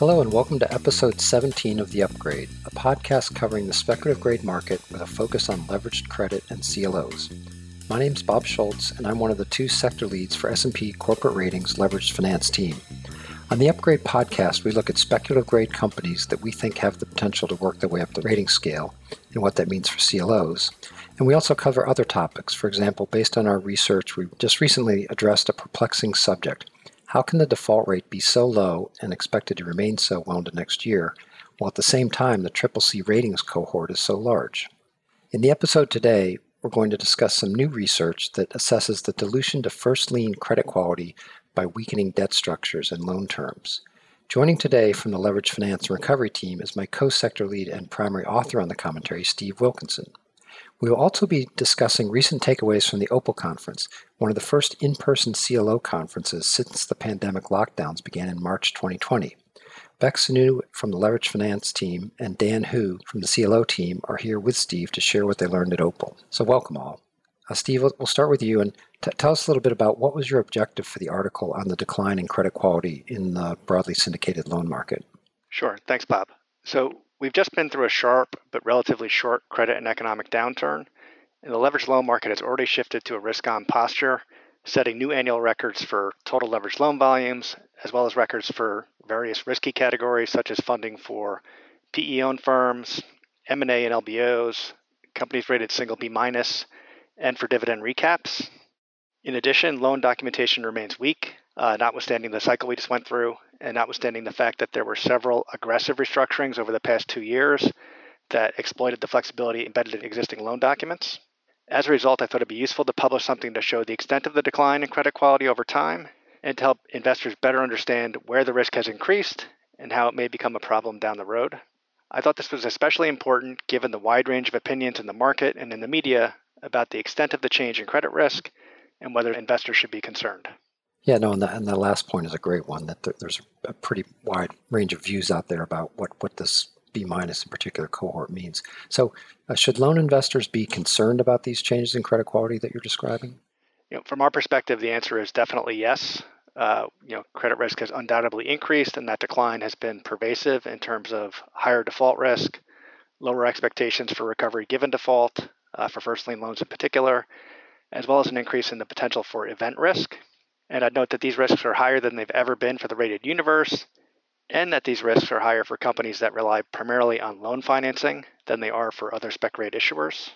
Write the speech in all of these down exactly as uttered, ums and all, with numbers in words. Hello and welcome to episode seventeen of The Upgrade, a podcast covering the speculative grade market with a focus on leveraged credit and C L Os. My name's Bob Schultz, and I'm one of the two sector leads for S and P Corporate Ratings Leveraged Finance team. On the Upgrade podcast, we look at speculative grade companies that we think have the potential to work their way up the rating scale and what that means for C L Os. And we also cover other topics. For example, based on our research, we just recently addressed a perplexing subject. How can the default rate be so low and expected to remain so well into next year, while at the same time the triple C ratings cohort is so large? In the episode today, we're going to discuss some new research that assesses the dilution to first lien credit quality by weakening debt structures and loan terms. Joining today from the Leveraged Finance and Recovery team is my co-sector lead and primary author on the commentary, Steve Wilkinson. We will also be discussing recent takeaways from the Opal Conference, one of the first in-person C L O conferences since the pandemic lockdowns began in March twenty twenty. Beck Sunu from the Leveraged Finance team and Dan Hu from the C L O team are here with Steve to share what they learned at Opal. So welcome all. Uh, Steve, we'll start with you and t- tell us a little bit about what was your objective for the article on the decline in credit quality in the broadly syndicated loan market. Sure. Thanks, Bob. So we've just been through a sharp but relatively short credit and economic downturn, and the leveraged loan market has already shifted to a risk-on posture, setting new annual records for total leveraged loan volumes, as well as records for various risky categories such as funding for P E-owned firms, M and A and L B Os, companies rated single B-, and for dividend recaps. In addition, loan documentation remains weak, uh, notwithstanding the cycle we just went through, and notwithstanding the fact that there were several aggressive restructurings over the past two years that exploited the flexibility embedded in existing loan documents. As a result, I thought it'd be useful to publish something to show the extent of the decline in credit quality over time and to help investors better understand where the risk has increased and how it may become a problem down the road. I thought this was especially important given the wide range of opinions in the market and in the media about the extent of the change in credit risk and whether investors should be concerned. Yeah, no, and the, and the last point is a great one, that th- there's a pretty wide range of views out there about what, what this B- in particular cohort means. So uh, should loan investors be concerned about these changes in credit quality that you're describing? You know, from our perspective, the answer is definitely yes. Uh, you know, credit risk has undoubtedly increased, and that decline has been pervasive in terms of higher default risk, lower expectations for recovery given default, uh, for first lien loans in particular, as well as an increase in the potential for event risk. And I'd note that these risks are higher than they've ever been for the rated universe, and that these risks are higher for companies that rely primarily on loan financing than they are for other spec rate issuers.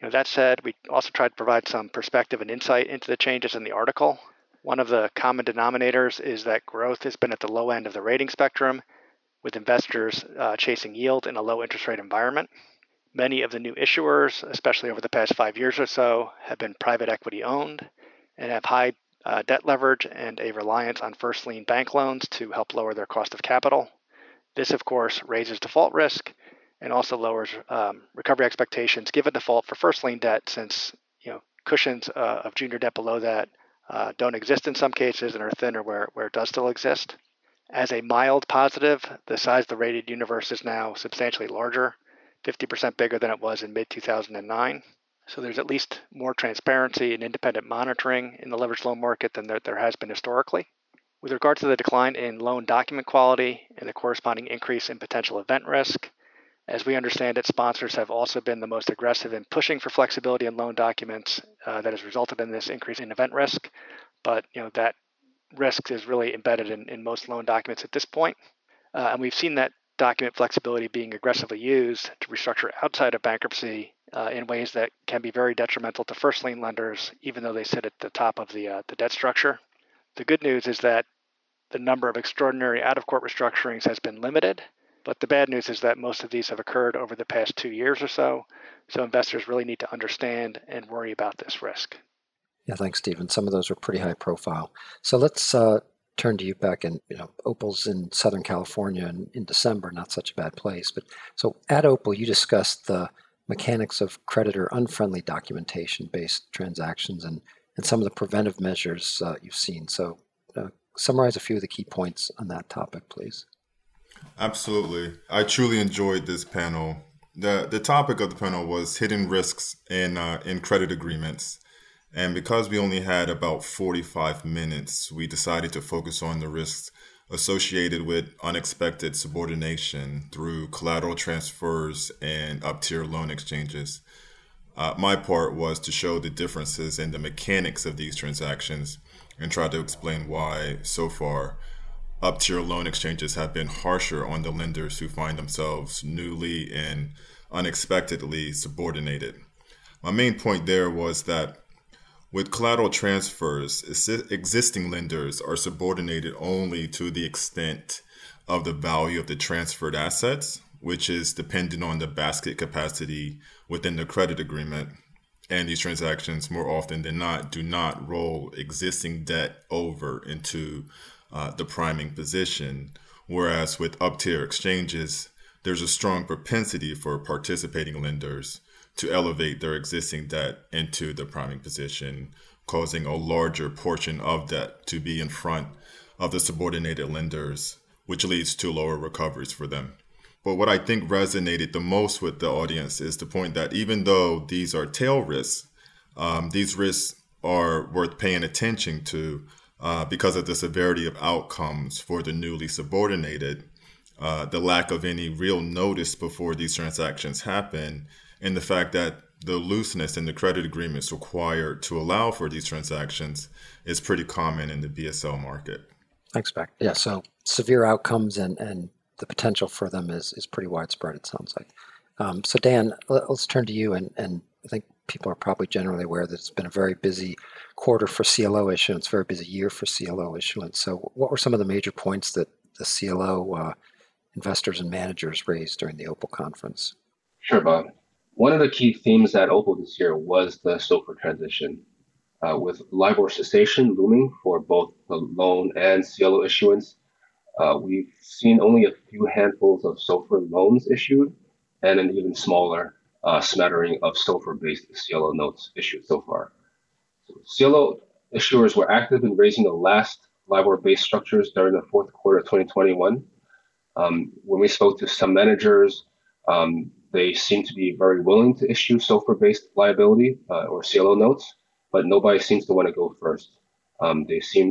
You know, that said, we also tried to provide some perspective and insight into the changes in the article. One of the common denominators is that growth has been at the low end of the rating spectrum, with investors uh, chasing yield in a low interest rate environment. Many of the new issuers, especially over the past five years or so, have been private equity owned and have high Uh, debt leverage and a reliance on first lien bank loans to help lower their cost of capital. This, of course, raises default risk and also lowers um, recovery expectations given default for first lien debt, since you know cushions uh, of junior debt below that uh, don't exist in some cases and are thinner where, where it does still exist. As a mild positive, the size of the rated universe is now substantially larger, fifty percent bigger than it was in mid two thousand nine. So there's at least more transparency and independent monitoring in the leveraged loan market than there, there has been historically. With regard to the decline in loan document quality and the corresponding increase in potential event risk, as we understand it, sponsors have also been the most aggressive in pushing for flexibility in loan documents uh, that has resulted in this increase in event risk. But you know that risk is really embedded in, in most loan documents at this point. Uh, and we've seen that document flexibility being aggressively used to restructure outside of bankruptcy Uh, in ways that can be very detrimental to first lien lenders, even though they sit at the top of the, uh, the debt structure. The good news is that the number of extraordinary out-of-court restructurings has been limited, but the bad news is that most of these have occurred over the past two years or so, so investors really need to understand and worry about this risk. Yeah, thanks, Stephen. Some of those are pretty high profile. So let's uh, turn to you, Beck, and you know, Opal's in Southern California in, in December, not such a bad place. But so at Opal, you discussed the mechanics of creditor-unfriendly documentation-based transactions and, and some of the preventive measures uh, you've seen. So uh, summarize a few of the key points on that topic, please. Absolutely. I truly enjoyed this panel. The The topic of the panel was hidden risks in, uh, in credit agreements. And because we only had about forty-five minutes, we decided to focus on the risks associated with unexpected subordination through collateral transfers and up-tier loan exchanges. Uh, my part was to show the differences in the mechanics of these transactions and try to explain why, so far, up-tier loan exchanges have been harsher on the lenders who find themselves newly and unexpectedly subordinated. My main point there was that with collateral transfers, existing lenders are subordinated only to the extent of the value of the transferred assets, which is dependent on the basket capacity within the credit agreement. And these transactions, more often than not, do not roll existing debt over into uh, the priming position. Whereas with up-tier exchanges, there's a strong propensity for participating lenders to elevate their existing debt into the priming position, causing a larger portion of debt to be in front of the subordinated lenders, which leads to lower recoveries for them. But what I think resonated the most with the audience is the point that even though these are tail risks, um, these risks are worth paying attention to uh, because of the severity of outcomes for the newly subordinated, uh, the lack of any real notice before these transactions happen, and the fact that the looseness in the credit agreements required to allow for these transactions is pretty common in the B S L market. Thanks, Beck. Yeah, so severe outcomes and, and the potential for them is, is pretty widespread, it sounds like. Um, so Dan, let's turn to you, and, and I think people are probably generally aware that it's been a very busy quarter for C L O issuance, very busy year for C L O issuance. So what were some of the major points that the C L O uh, investors and managers raised during the Opal conference? Sure, Bob. One of the key themes at Opal this year was the SOFR transition, uh, with LIBOR cessation looming for both the loan and C L O issuance. Uh, we've seen only a few handfuls of SOFR loans issued and an even smaller uh, smattering of SOFR-based C L O notes issued so far. So C L O issuers were active in raising the last LIBOR-based structures during the fourth quarter of twenty twenty-one. Um, when we spoke to some managers, um, They seem to be very willing to issue SOFR-based liability uh, or C L O notes, but nobody seems to want to go first. Um, they seem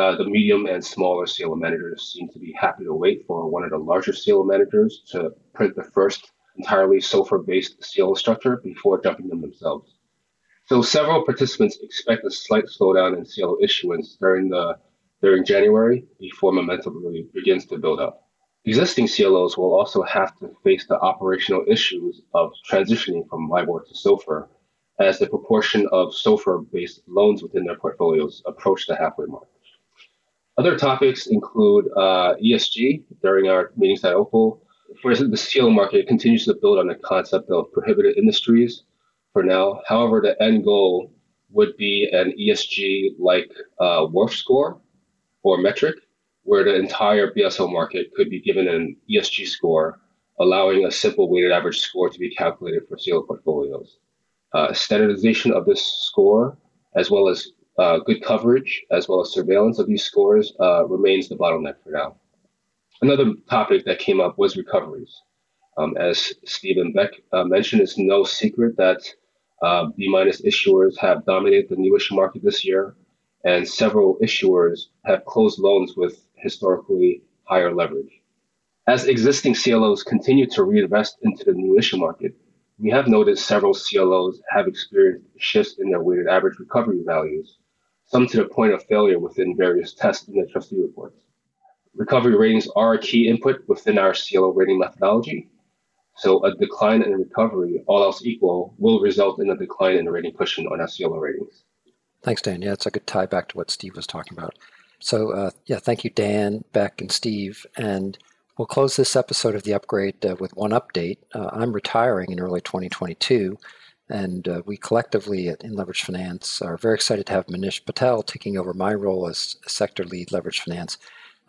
uh, the medium and smaller C L O managers seem to be happy to wait for one of the larger C L O managers to print the first entirely SOFR-based C L O structure before jumping them themselves. So several participants expect a slight slowdown in C L O issuance during the during January before momentum really begins to build up. Existing C L Os will also have to face the operational issues of transitioning from LIBOR to SOFR as the proportion of SOFR-based loans within their portfolios approach the halfway mark. Other topics include uh, E S G during our meetings at Opal. For instance, the C L O market continues to build on the concept of prohibited industries for now. However, the end goal would be an E S G-like uh, WARF score or metric, where the entire B S L market could be given an E S G score, allowing a simple weighted average score to be calculated for C L O portfolios. Uh, standardization of this score, as well as uh, good coverage, as well as surveillance of these scores, uh, remains the bottleneck for now. Another topic that came up was recoveries. Um, as Steve and Beck uh, mentioned, it's no secret that uh, B-minus issuers have dominated the new issue market this year, and several issuers have closed loans with historically higher leverage. As existing C L Os continue to reinvest into the new issue market, we have noticed several C L Os have experienced shifts in their weighted average recovery values, some to the point of failure within various tests in the trustee reports. Recovery ratings are a key input within our C L O rating methodology, so a decline in recovery, all else equal, will result in a decline in rating cushion on our C L O ratings. Thanks, Dan. Yeah, it's a good tie back to what Steve was talking about. So, uh, yeah, thank you, Dan, Beck, and Steve. And we'll close this episode of The Upgrade uh, with one update. Uh, I'm retiring in early twenty twenty-two, and uh, we collectively at, in Leveraged Finance are very excited to have Manish Patel taking over my role as sector lead Leveraged Finance,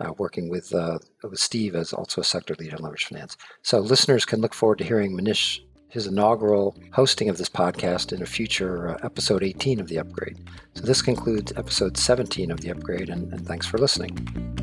uh, working with, uh, with Steve as also a sector lead in Leveraged Finance. So listeners can look forward to hearing Manish his inaugural hosting of this podcast in a future uh, episode eighteen of The Upgrade. So this concludes episode seventeen of The Upgrade, and, and thanks for listening.